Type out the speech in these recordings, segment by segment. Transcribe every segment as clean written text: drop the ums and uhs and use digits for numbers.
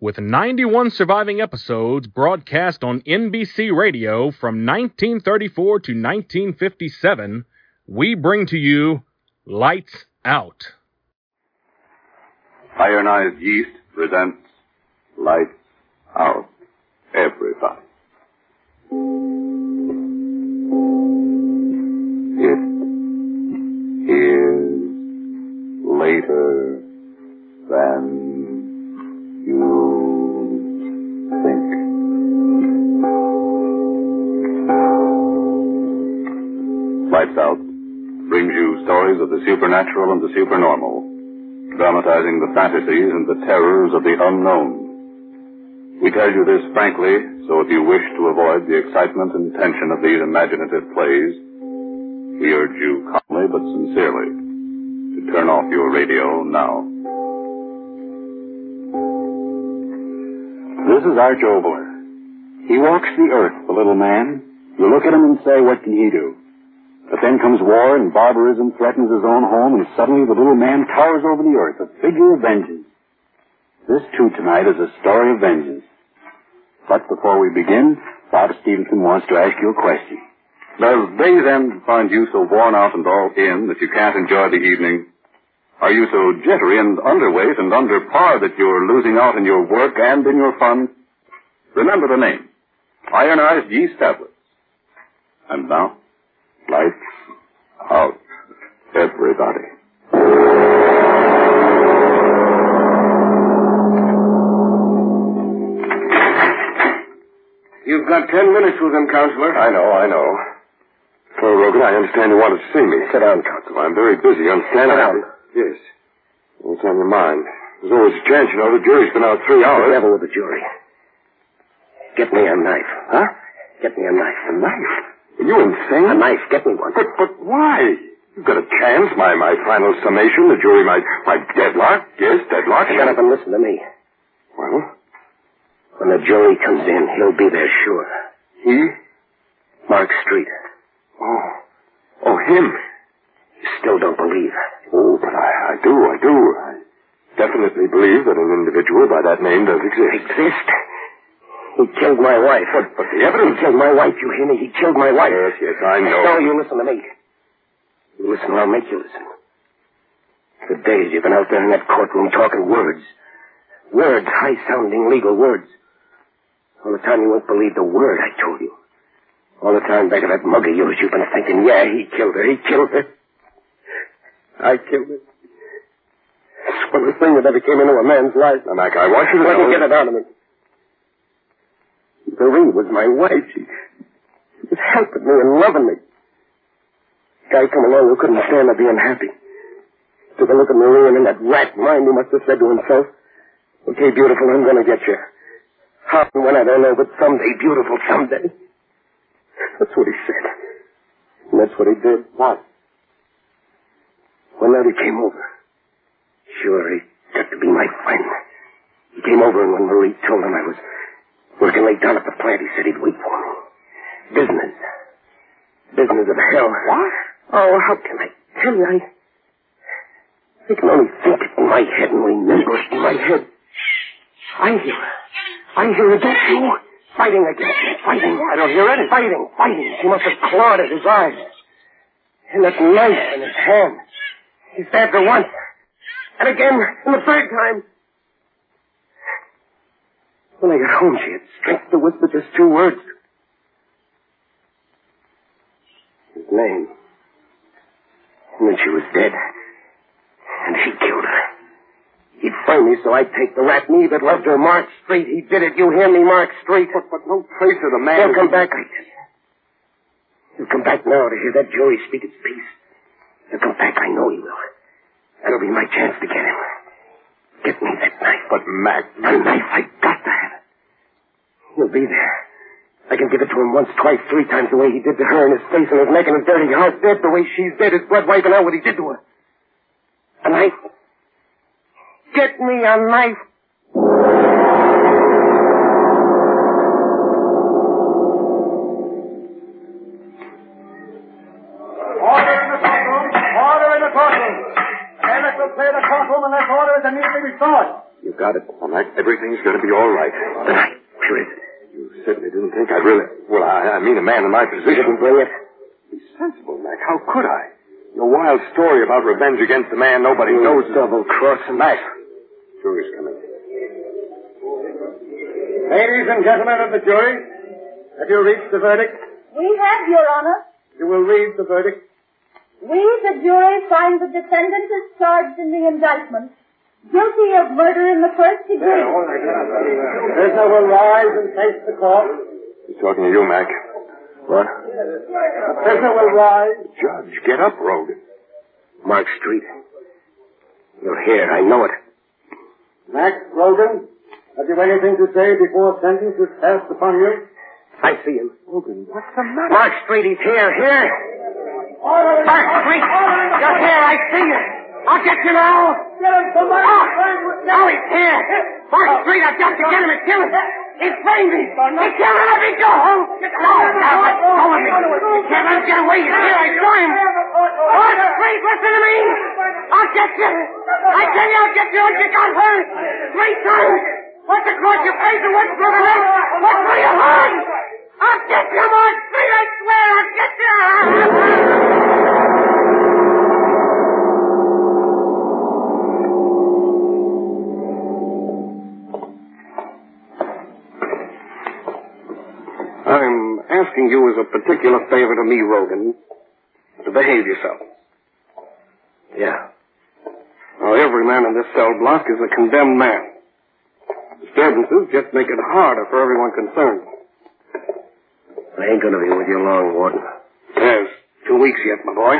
with 91 surviving episodes broadcast on NBC Radio from 1934 to 1957, we bring to you Lights Out. Ironized Yeast presents Lights Out, everybody. It is later than you. Lights Out brings you stories of the supernatural and the supernormal, dramatizing the fantasies and the terrors of the unknown. We tell you this frankly, so if you wish to avoid the excitement and tension of these imaginative plays, we urge you calmly but sincerely to turn off your radio now. This is Arch Oboler. He walks the earth, the little man. You look at him and say, what can he do? But then comes war, and barbarism threatens his own home, and suddenly the little man towers over the earth, a figure of vengeance. This, too, tonight is a story of vengeance. But before we begin, Bob Stevenson wants to ask you a question. Does day's end find you so worn out and all in that you can't enjoy the evening? Are you so jittery and underweight and under par that you're losing out in your work and in your fun? Remember the name, Ironized Yeast Tablets. And now, Lights out, everybody. You've got 10 minutes with him, Counselor. I know. Colonel Rogan, I understand you wanted to see me. Sit down, Counselor. I'm very busy, understand? Sit down. Yes. What's on your mind? There's always a chance, you know. The jury's been out 3 hours. The devil with the jury. Get me a knife. Huh? Get me a knife. A knife? Are you insane? A knife. Get me one. But why? You've got a chance. My final summation. The jury might deadlock. Yes, deadlock. Shut up and listen to me. Well? When the jury comes in, he'll be there, sure. He? Mark Street. Oh, him. You still don't believe. Oh, but I do. I definitely believe that an individual by that name does exist. Exist? He killed my wife. But the evidence... He killed my wife, you hear me? He killed my wife. Yes, I know. Now, you listen to me. You listen, I'll make you listen. For days you've been out there in that courtroom talking words. Words, high-sounding legal words. All the time you won't believe the word I told you. All the time back at that mug of yours you've been thinking, yeah, he killed her. I killed her. That's one of the things that ever came into a man's life. Now, Mac, I want you to know... Let me get it out of me. Doreen was my wife. She was helping me and loving me. The guy come along who couldn't stand her being happy. Took a look at Marie, and in that rat mind he must have said to himself, okay, beautiful, I'm going to get you. How and when, I don't know, but someday, beautiful, someday. That's what he said. And that's what he did. What? One night he came over. Sure, he got to be my friend. He came over, and when Marie told him I was working late down at the plant, he said he'd wait for me. Business. Business of hell. What? Oh, how can I tell you? I can only think it in my head and remember it in my head. I hear it. That's you. Fighting again. Fighting. I don't hear anything. Fighting. He must have clawed at his eyes. And that knife in his hand. He stabbed her once. And again. And the third time. When I got home, she had strength to whisper just 2 words. His name. And then she was dead. And he killed her. He'd find me, so I'd take the rat knee that loved her, Mark Street. He did it. You hear me, Mark Street? But no trace of the man. He'll come back, I tell you. He'll come back now to hear that jury speak its piece. He'll come back, I know he will. That'll be my chance to get him. Get me that knife. But, Mac... The knife, I got to have it. He'll be there. I can give it to him once, twice, three times, the way he did to her, and his face and his neck and his dirty house dead, the way she's dead, his blood wiping out what he did to her. A knife. Get me a knife. Order in the courtroom. Order in the courtroom. The bailiff will clear the courtroom unless order is immediately restored. You got it, all right. Everything's going to be all right. The knife. Where is it? You certainly didn't think I'd really... Well, I mean, a man in my position... You didn't bring it? Be sensible, Mac. How could I? Your wild story about revenge against a man nobody knows... Double-crossing. Mac. Jury's coming. Ladies and gentlemen of the jury, have you reached the verdict? We have, Your Honor. You will read the verdict. We, the jury, find the defendant is charged in the indictment... guilty of murder in the first degree. The prisoner will rise and face the court. He's talking to you, Mac. What? The prisoner will rise. Judge, get up, Rogan. Mark Street. You're here, I know it. Mac, Rogan, have you anything to say before sentence is passed upon you? I see him. Rogan, what's the matter? Mark Street, he's here, here. Mark Street, you're here, I see you. I'll get you now. Get him, somebody. Oh, now he's here. Mark Street, I've got to get him and kill him. He's crazy. He's here. Let me go. No, let go of me. You can't let him get away. He's here. I saw him. Mark Street, listen to me. I'll get you. I tell you, I'll get you. You got her. 3 times. What's the cost you paid and what's for the rest? What's for your heart? I'll get you, Mark Street. I swear, I'll get you. Asking you as a particular favor to me, Rogan, to behave yourself. Yeah. Now, every man in this cell block is a condemned man. Disturbances just make it harder for everyone concerned. I ain't gonna be with you long, Warden. There's 2 weeks yet, my boy.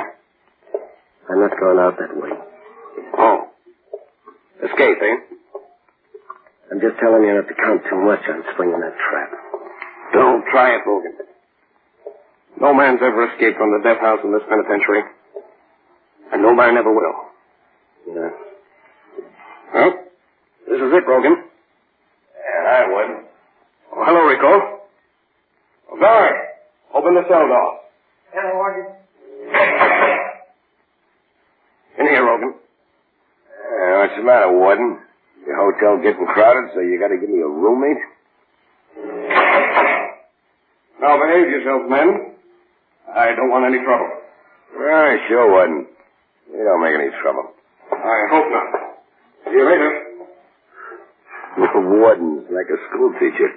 I'm not going out that way. Oh. Escape, eh? I'm just telling you not to count too much on swinging that trap. Don't try it, Logan. No man's ever escaped from the death house in this penitentiary. And no man ever will. No. Well, this is it, Logan. And I would. Oh, hello, Rico. Oh, guard, open the cell door. Hello, Logan. In here, Logan. What's the matter, Warden? Your hotel getting crowded, so you gotta give me a roommate? Now, behave yourselves, men. I don't want any trouble. I sure wouldn't. You don't make any trouble. I hope not. See you later. The Warden's like a school teacher.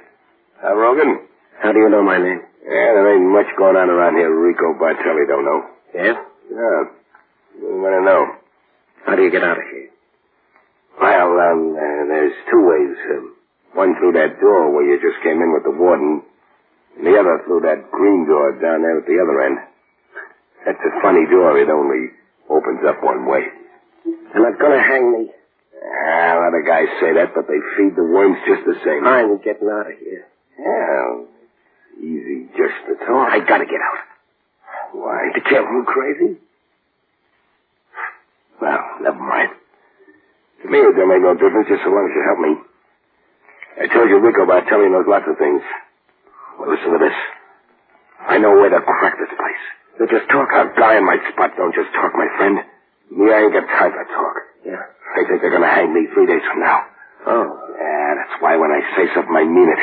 Hi, Rogan. How do you know my name? Yeah, there ain't much going on around here. Rico Bartelli don't know. Yeah? Yeah. You want to know. How do you get out of here? Well, there's 2 ways. One through that door where you just came in with the Warden... and the other through that green door down there at the other end. That's a funny door. It only opens up one way. They're not going to hang me. A lot of guys say that, but they feed the worms just the same. I'm getting out of here. Well, easy just to talk. I got to get out. Why? To kill you crazy? Well, never mind. To me, it don't make no difference just so long as you help me. I told you Rico about telling those lots of things. Well, listen to this. I know where to crack this place. You just talk. I'll die in my spot. Don't just talk, my friend. Me, I ain't got time for talk. Yeah. They think they're gonna hang me 3 days from now. Oh. Yeah, that's why when I say something, I mean it.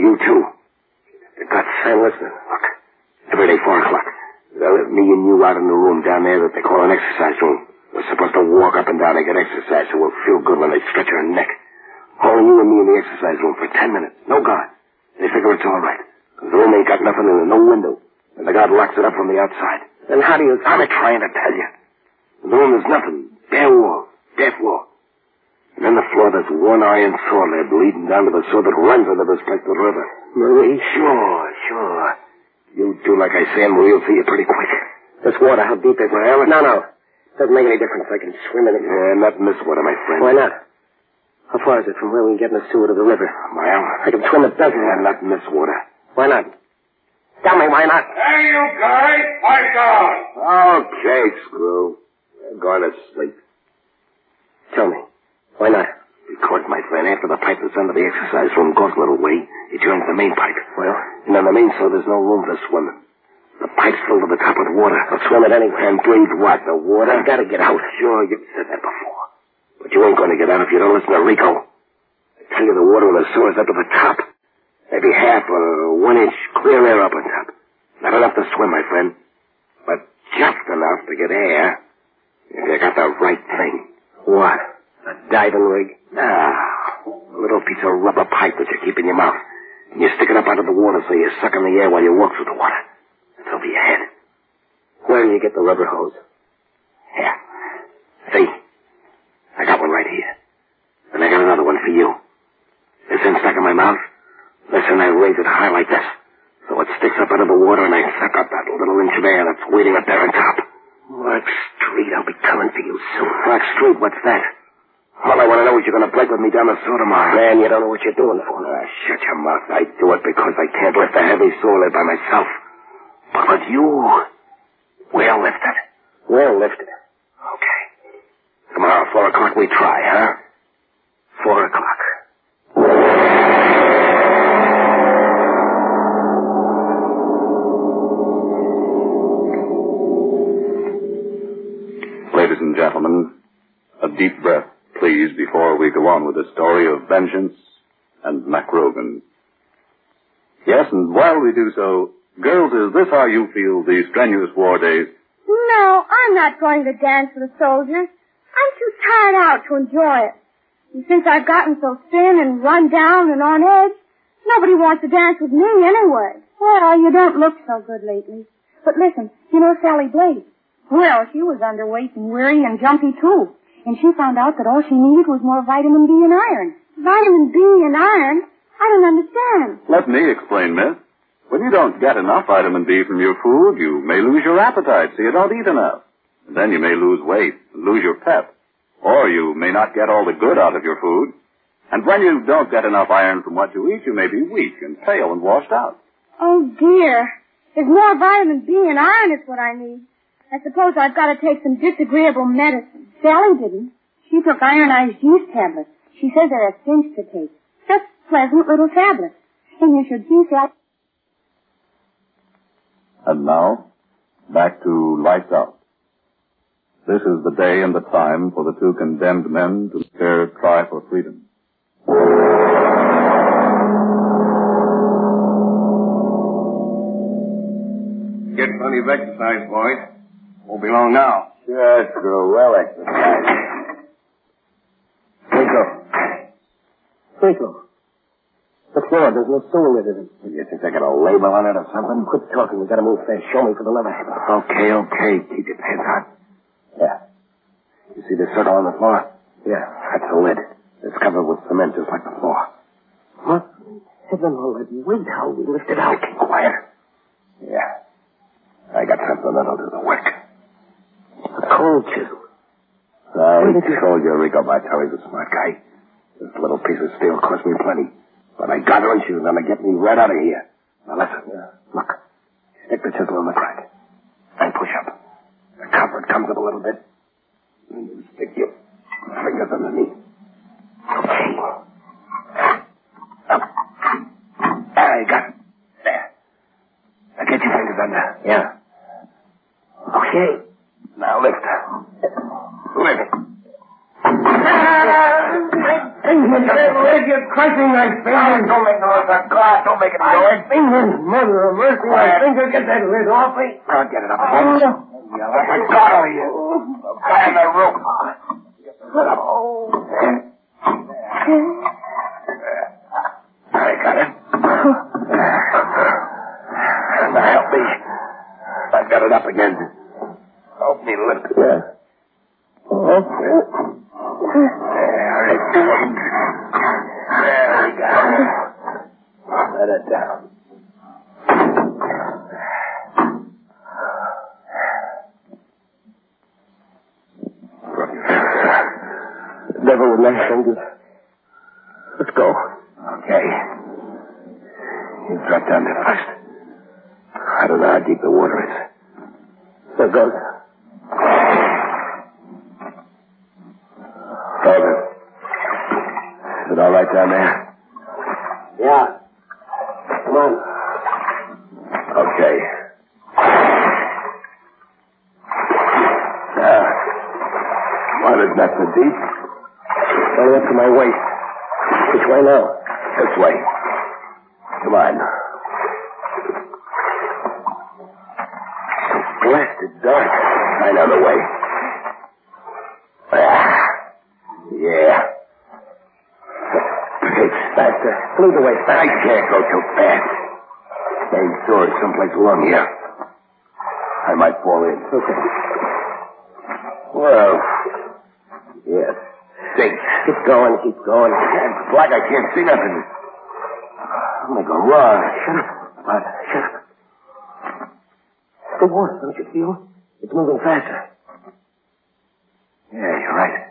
You too. The guts. And listen, look. Every day, 4 o'clock. They'll let me and you out in the room down there that they call an exercise room. We're supposed to walk up and down and get exercise so we'll feel good when they stretch our neck. Only you and me in the exercise room for 10 minutes. No guard. They figure it's all right. The room ain't got nothing in it, no window. And the guard locks it up from the outside. Then how do you... I'm not trying to tell you. In the room is nothing. Bare wall. Dead wall. And on the floor there's one iron saw lead leading down to the saw that runs into this place, the river. Marie? Sure. You do like I say, and we'll see you pretty quick. This water, how deep is my arm? No. Doesn't make any difference. I can swim in it. Yeah, not in this water, my friend. Why not? How far is it from where we can get in the sewer to the river? A mile. I can swim a dozen. Yeah, not in this water. Why not? Tell me why not. Hey, you guys, pipe down. Okay, Screw. I'm going to sleep. Tell me, why not? Because, my friend, after the pipe that's under the exercise room goes a little way, it joins the main pipe. Well? You know the main, so there's no room for swimming. The pipe's filled to the top with water. I'll swim it anyway. And breathe what? The water? I've got to get out. Sure, you've said that before. But you ain't going to get out if you don't listen to Rico. I tell you, the water in the sewer's up to the top. Maybe half or 1 inch clear air up on top. Not enough to swim, my friend. But just enough to get air if you got the right thing. What? A diving rig? No. A little piece of rubber pipe that you keep in your mouth. And you stick it up out of the water so you're sucking the air while you walk through the water. It's over your head. Where do you get the rubber hose? Here. See? I got one right here. And I got another one for you. It's in stuck in my mouth. Listen, I raise it high like this. So it sticks up out of the water and I suck up that little inch of air that's waiting up there on top. Mark Street, I'll be coming for you soon. Mark Street, what's that? All I want to know is you're going to break with me down the sewer tomorrow. Man, you don't know what you're doing for. Shut your mouth. I do it because I can't lift a heavy sewer lid by myself. But you will lift it. We'll lift it. Okay. Tomorrow, 4:00, we try, huh? 4:00. Ladies and gentlemen, a deep breath, please, before we go on with the story of vengeance and Mac Rogan. Yes, and while we do so, girls, is this how you feel these strenuous war days? No, I'm not going to dance with the soldiers. I'm too tired out to enjoy it. And since I've gotten so thin and run down and on edge, nobody wants to dance with me anyway. Well, you don't look so good lately. But listen, you know Sally Blake? Well, she was underweight and weary and jumpy, too. And she found out that all she needed was more vitamin B and iron. Vitamin B and iron? I don't understand. Let me explain, miss. When you don't get enough vitamin B from your food, you may lose your appetite, so you don't eat enough. And then you may lose weight, lose your pep. Or you may not get all the good out of your food. And when you don't get enough iron from what you eat, you may be weak and pale and washed out. Oh, dear. There's more vitamin B and iron is what I need. I suppose I've got to take some disagreeable medicine. Sally didn't. She took ironized yeast tablets. She says they're a cinch to take. Just pleasant little tablets. And you should use that. And now, back to Lights Out. This is the day and the time for the two condemned men to their try for freedom. Get plenty of exercise, boys. Won't be long now. Sure, Screw. Well exercised. Rico. The floor, there's no sewer lid in it. You think they got a label on it or something? Quit talking. We got to move fast. Show me for the lever handle. Okay. Keep your pants on. Yeah. You see this circle on the floor? Yeah. That's a lid. It's covered with cement just like the floor. What? Heaven already. Wait how we lift it out. Keep quiet. Yeah. I got something that'll do the work. A cold chisel. I told you Rico Bartelli's a smart guy. This little piece of steel cost me plenty. But I got her and she was going to get me right out of here. Now listen. Look. Stick the chisel in the crack. I push up. The cover comes up a little bit. And you stick your fingers underneath. Okay. Up. I got it. There. Now get your fingers under. Yeah. Okay. Now lift her. Lift. You're crushing my fingers. Don't make noise on glass. Don't make it noise. Fingers, mother of mercy. My fingers, get that lid off me. I'll get it up. I got all of you. Guy in the room. Get the lid up. I got it. Now help me. I got it up again. Help me lift it. Yeah. Okay. There it comes. There we go. Let it down. Devil with my fingers. Let's go. Okay. You drop down there first. I don't know how deep the water is. So go. Over. Is it all right down there? Yeah. Come on. Okay. Water's not so deep. Going up to my waist. Which way now? This way. Come on. Blasted dark. Find out the way. Yeah. It's faster. Flew the way fast. I can't go too fast. Main door is someplace along here. I might fall in. Okay. Well. Yes. Stinks. Keep going. It's black. I can't see nothing. I'm gonna go wrong. Shut up. The water, don't you feel? It's moving faster. Yeah, you're right.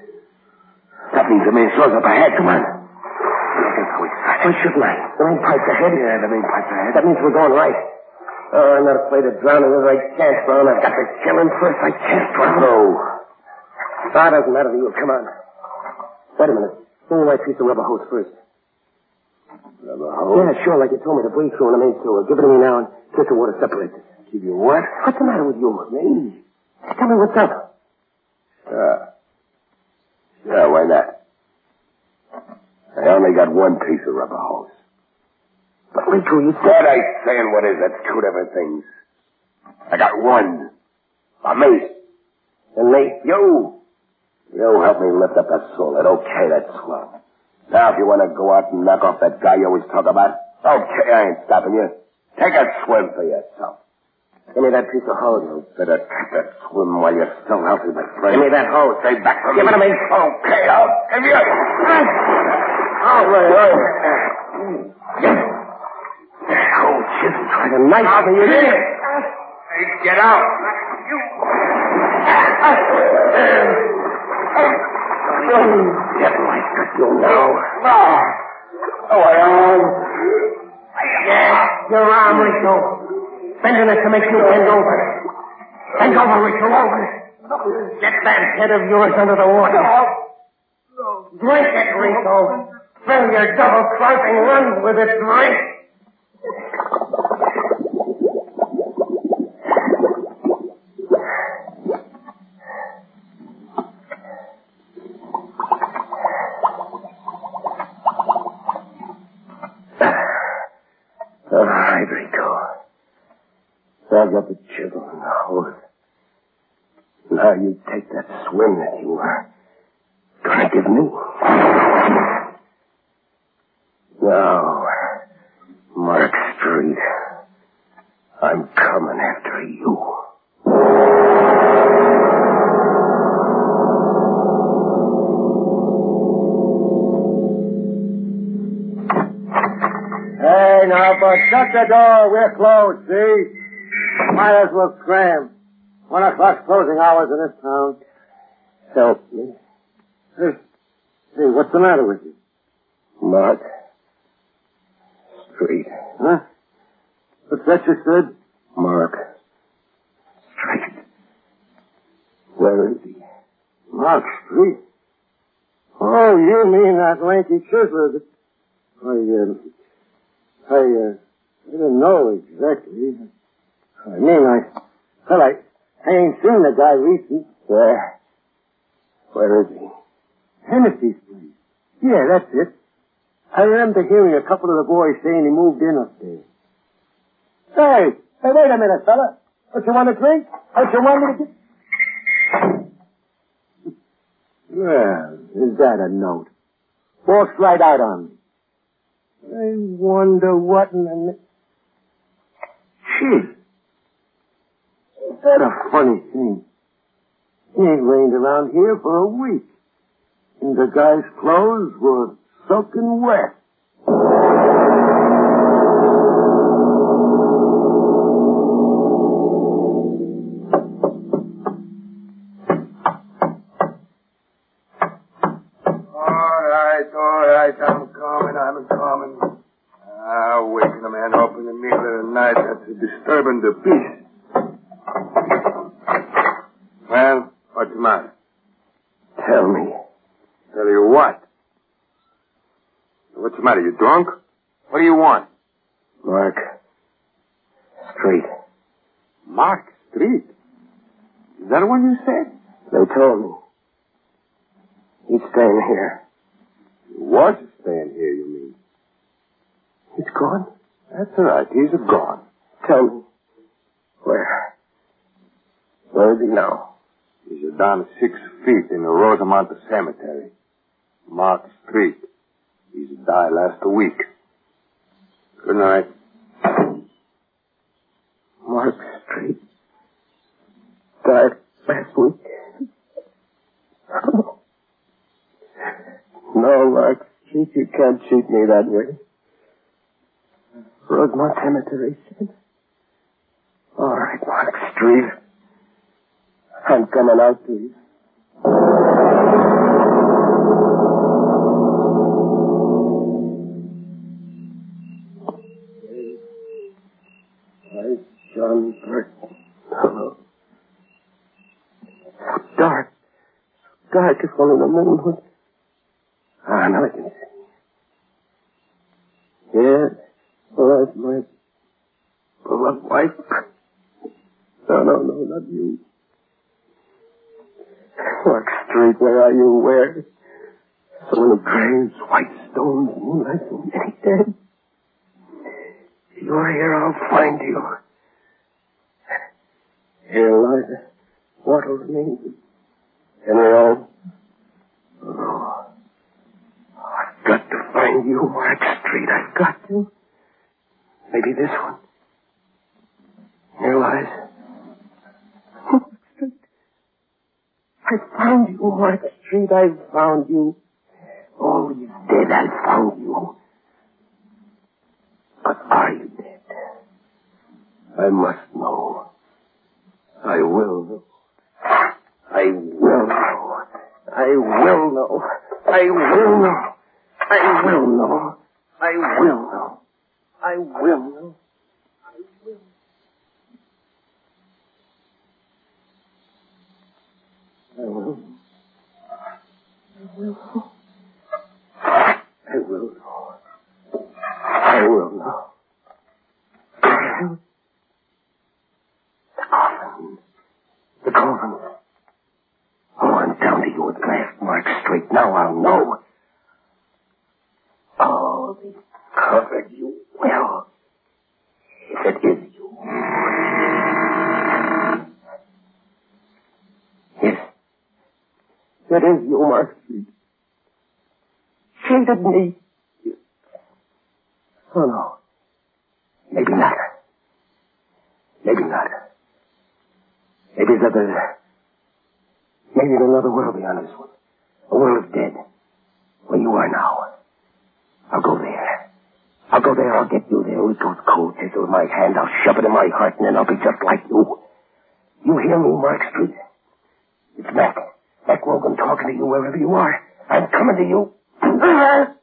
That means the main floor's up ahead. Come on. Why shouldn't I? The main pipe's ahead? Yeah, the main pipe's ahead. That means we're going right. Oh, I'm not afraid of drowning. If I can't drown, I've got to kill him first. I can't drown. No. That doesn't matter to you. Come on. Wait a minute. Give me my piece of rubber hose first. Rubber hose? Yeah, sure, like you told me to breathe through in the main sewer. Give it to me now and kiss the water separates us. Give you what? What's the matter with you, me? Tell me what's up. Yeah, why not? I only got one piece of rubber hose. But Rico, you said... What I say and what is, that's two different things. I got one. By me. And me? You help me lift up that solid. Okay, that's swell. Now if you want to go out and knock off that guy you always talk about, okay, I ain't stopping you. Take a swim for yourself. Give me that piece of hose. You better take that swim while you're still healthy, my friend. Give me that hose. Stay back from me. Give it to me. Okay, I'll give you. All right, all right. Oh, Jesus, try to knife me. You did it. Hey, get out. You. Get like that, you know. No. Oh, I am. Yeah, your arm, Rico. Bending it to make you bend over. Bend over, Rico, over. Get that head of yours under the water. No. Drink it, Rico. Fill your double-crossing lungs with it, drink. All right, Rico. I got the chisel and the hose. Now you take that swim that you were gonna give me. Now, Mark Street, I'm coming after you. Hey, now, but shut the door. We're closed, see? Might as well cram. 1 o'clock closing hours in this town. Help me. Hey, what's the matter with you? Mark Street. Huh? What's that you said? Mark Street. Where is he? Mark Street? Oh, you mean that lanky chiseler that... I didn't know exactly. I mean, I ain't seen the guy recently. Where is he? Hennessy's place. Yeah, that's it. I remember hearing a couple of the boys saying he moved in up there. Hey, wait a minute, fella. Don't you want a drink? Don't you want me to get... Well, is that a note? Walks right out on me. I wonder what in the... Gee. That's a funny thing. He ain't rained around here for a week. And the guy's clothes were soaking wet. All right. I'm coming. Ah, waking a man up in the middle of the night that's disturbing the peace. Well, what's the matter? Tell me. Tell you what? What's the matter? You drunk? What do you want? Mark Street. Mark Street? Is that what you said? They told me. He's staying here. Was staying here, you mean? He's gone? That's all right. He's gone. Tell me. Where? Where is he now? He's down 6 feet in the Rosamont Cemetery. Mark Street. He's died last week. Good night. Mark Street. Died last week. Oh. No, Mark Street, you can't cheat me that way. Rosemont Cemetery said. All right, Mark Street. I'm coming out to you. John Burton. Hello. So dark. So dark, it's one of the moonlight. Ah, now I can see. Yes, well, that's my beloved wife. No, not you. Mark Street, where are you? Where? So many graves, white stones, moonlight, so many dead. If you're here, I'll find you. Here lies a wattle of me. And they all... Oh. I've got to find you, Mark Street. I've got to. Maybe this one. Here lies... Mark Street. I found you, Mark Street. I found you. All is dead. I found you. But are you dead? I must know. I will know. I will know. I will know. I will know. I will know. I will know. I will know. I will. I will. I will know. I will know. I will know. The coffin. Oh, I'm down to you at last, Mark Street. Now I'll know. Oh, they covered you well. If it is you. Yes. It is you, Mark Street. Cheated me. Oh, no. Maybe not. Maybe not. Maybe there's another world beyond this one. A world of dead. Where you are now. I'll go there. I'll go there. I'll get you there. It goes cold. Take it with my hand. I'll shove it in my heart, and then I'll be just like you. You hear me, Mark Street? It's Mac. Mac Rogan talking to you wherever you are. I'm coming to you. Mac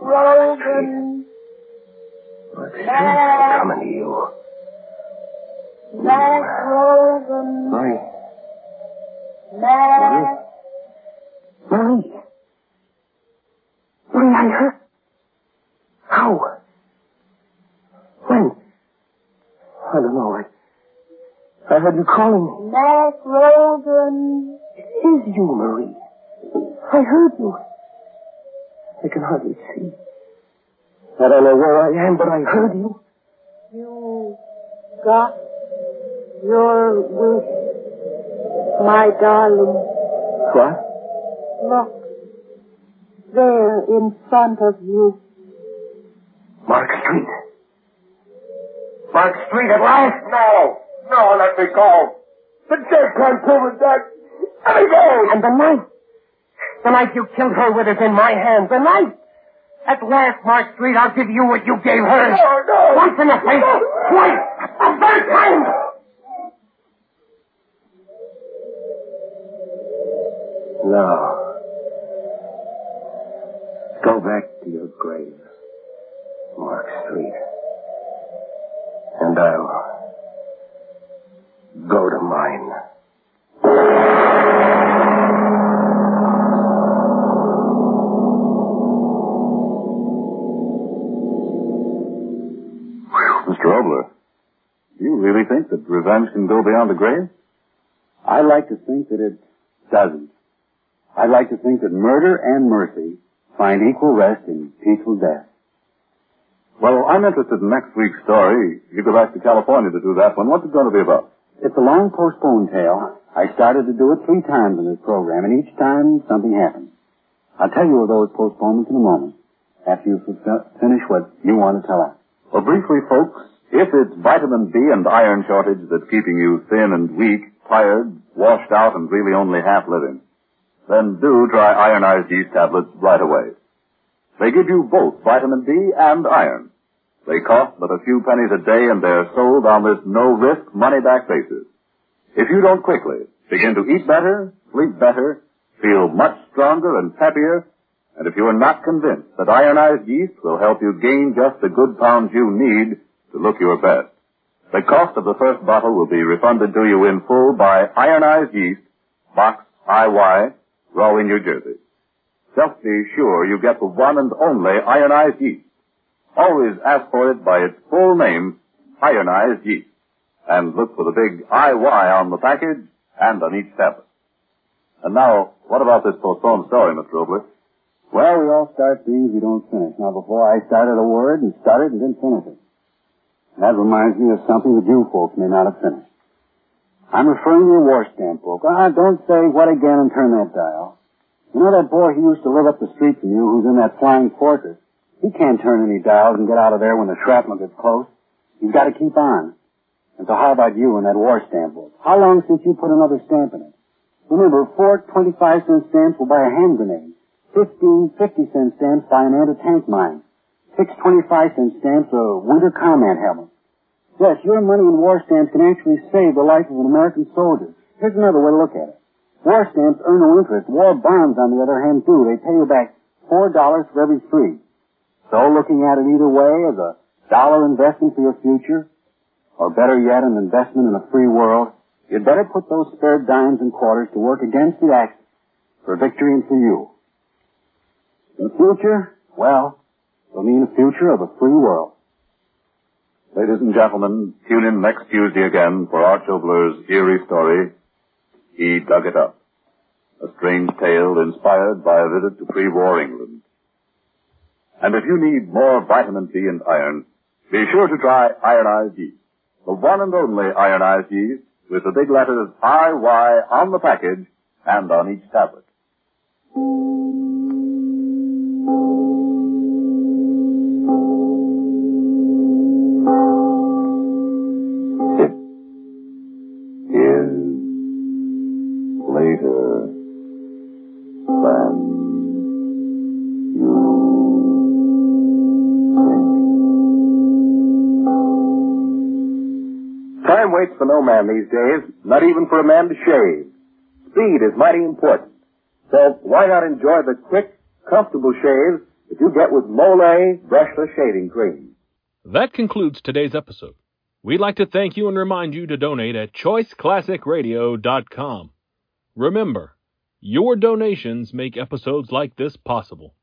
Rogan. Mark Street, I'm coming to you. Mac Rogan. Marie. Marie. Marie, I heard. How? When? I don't know. I heard you calling me. Mac Rogan. It is you, Marie. I heard you. I can hardly see. I don't know where I am, but I heard you. You got your wish, my darling. What? Look. There in front of you. Mark Street. Mark Street at last? No, let me go. The dead can't prove it dead. Let me go. And the knife. The night you killed her with it in my hands. The night. At last, Mark Street, I'll give you what you gave her. No. Once in the face. No. Twice. A third time. No. Go back to your grave, Mark Street. And I'll go to mine. Mr. Oboler, do you really think that revenge can go beyond the grave? I like to think that it doesn't. I like to think that murder and mercy find equal rest in peaceful death. Well, I'm interested in next week's story. You go back to California to do that one. What's it going to be about? It's a long postponed tale. I started to do it 3 times in this program, and each time something happened. I'll tell you of those postponements in a moment, after you finish what you want to tell us. Well, briefly, folks, if it's vitamin B and iron shortage that's keeping you thin and weak, tired, washed out, and really only half living, then do try Ironized Yeast tablets right away. They give you both vitamin B and iron. They cost but a few pennies a day, and they're sold on this no-risk, money-back basis. If you don't quickly begin to eat better, sleep better, feel much stronger and happier, and if you are not convinced that Ironized Yeast will help you gain just the good pounds you need to look your best, the cost of the first bottle will be refunded to you in full by Ironized Yeast, Box IY, Raw in New Jersey. Just be sure you get the one and only Ironized Yeast. Always ask for it by its full name, Ironized Yeast, and look for the big IY on the package and on each tablet. And now, what about this postponed story, Mr. Oboler? Well, we all start things we don't finish. Now, before I started a word and started and didn't finish it. That reminds me of something that you folks may not have finished. I'm referring to your war stamp book. Don't say what again and turn that dial. You know that boy who used to live up the street from you who's in that flying fortress? He can't turn any dials and get out of there when the shrapnel gets close. You've got to keep on. And so how about you and that war stamp book? How long since you put another stamp in it? Remember, 4 25-cent stamps will buy a hand grenade. 15 50-cent stamps buy an anti-tank mine. 6 25-cent stamps a winter combat helmet. Yes, your money in war stamps can actually save the life of an American soldier. Here's another way to look at it. War stamps earn no interest. War bonds, on the other hand, do. They pay you back $4 for every 3. So looking at it either way as a dollar investment for your future, or better yet, an investment in a free world, you'd better put those spare dimes and quarters to work against the Axis for victory and for you. The future, well, will mean a future of a free world. Ladies and gentlemen, tune in next Tuesday again for Arch Oboler's eerie story, He Dug It Up, a strange tale inspired by a visit to pre-war England. And if you need more vitamin C and iron, be sure to try Ironized Yeast, the one and only Ironized Yeast, with the big letters IY on the package and on each tablet. Time waits for no man these days, not even for a man to shave. Speed is mighty important. So why not enjoy the quick, comfortable shaves that you get with Mole brushless Shaving Cream. That concludes today's episode. We'd like to thank you and remind you to donate at ChoiceClassicRadio.com. Remember, your donations make episodes like this possible.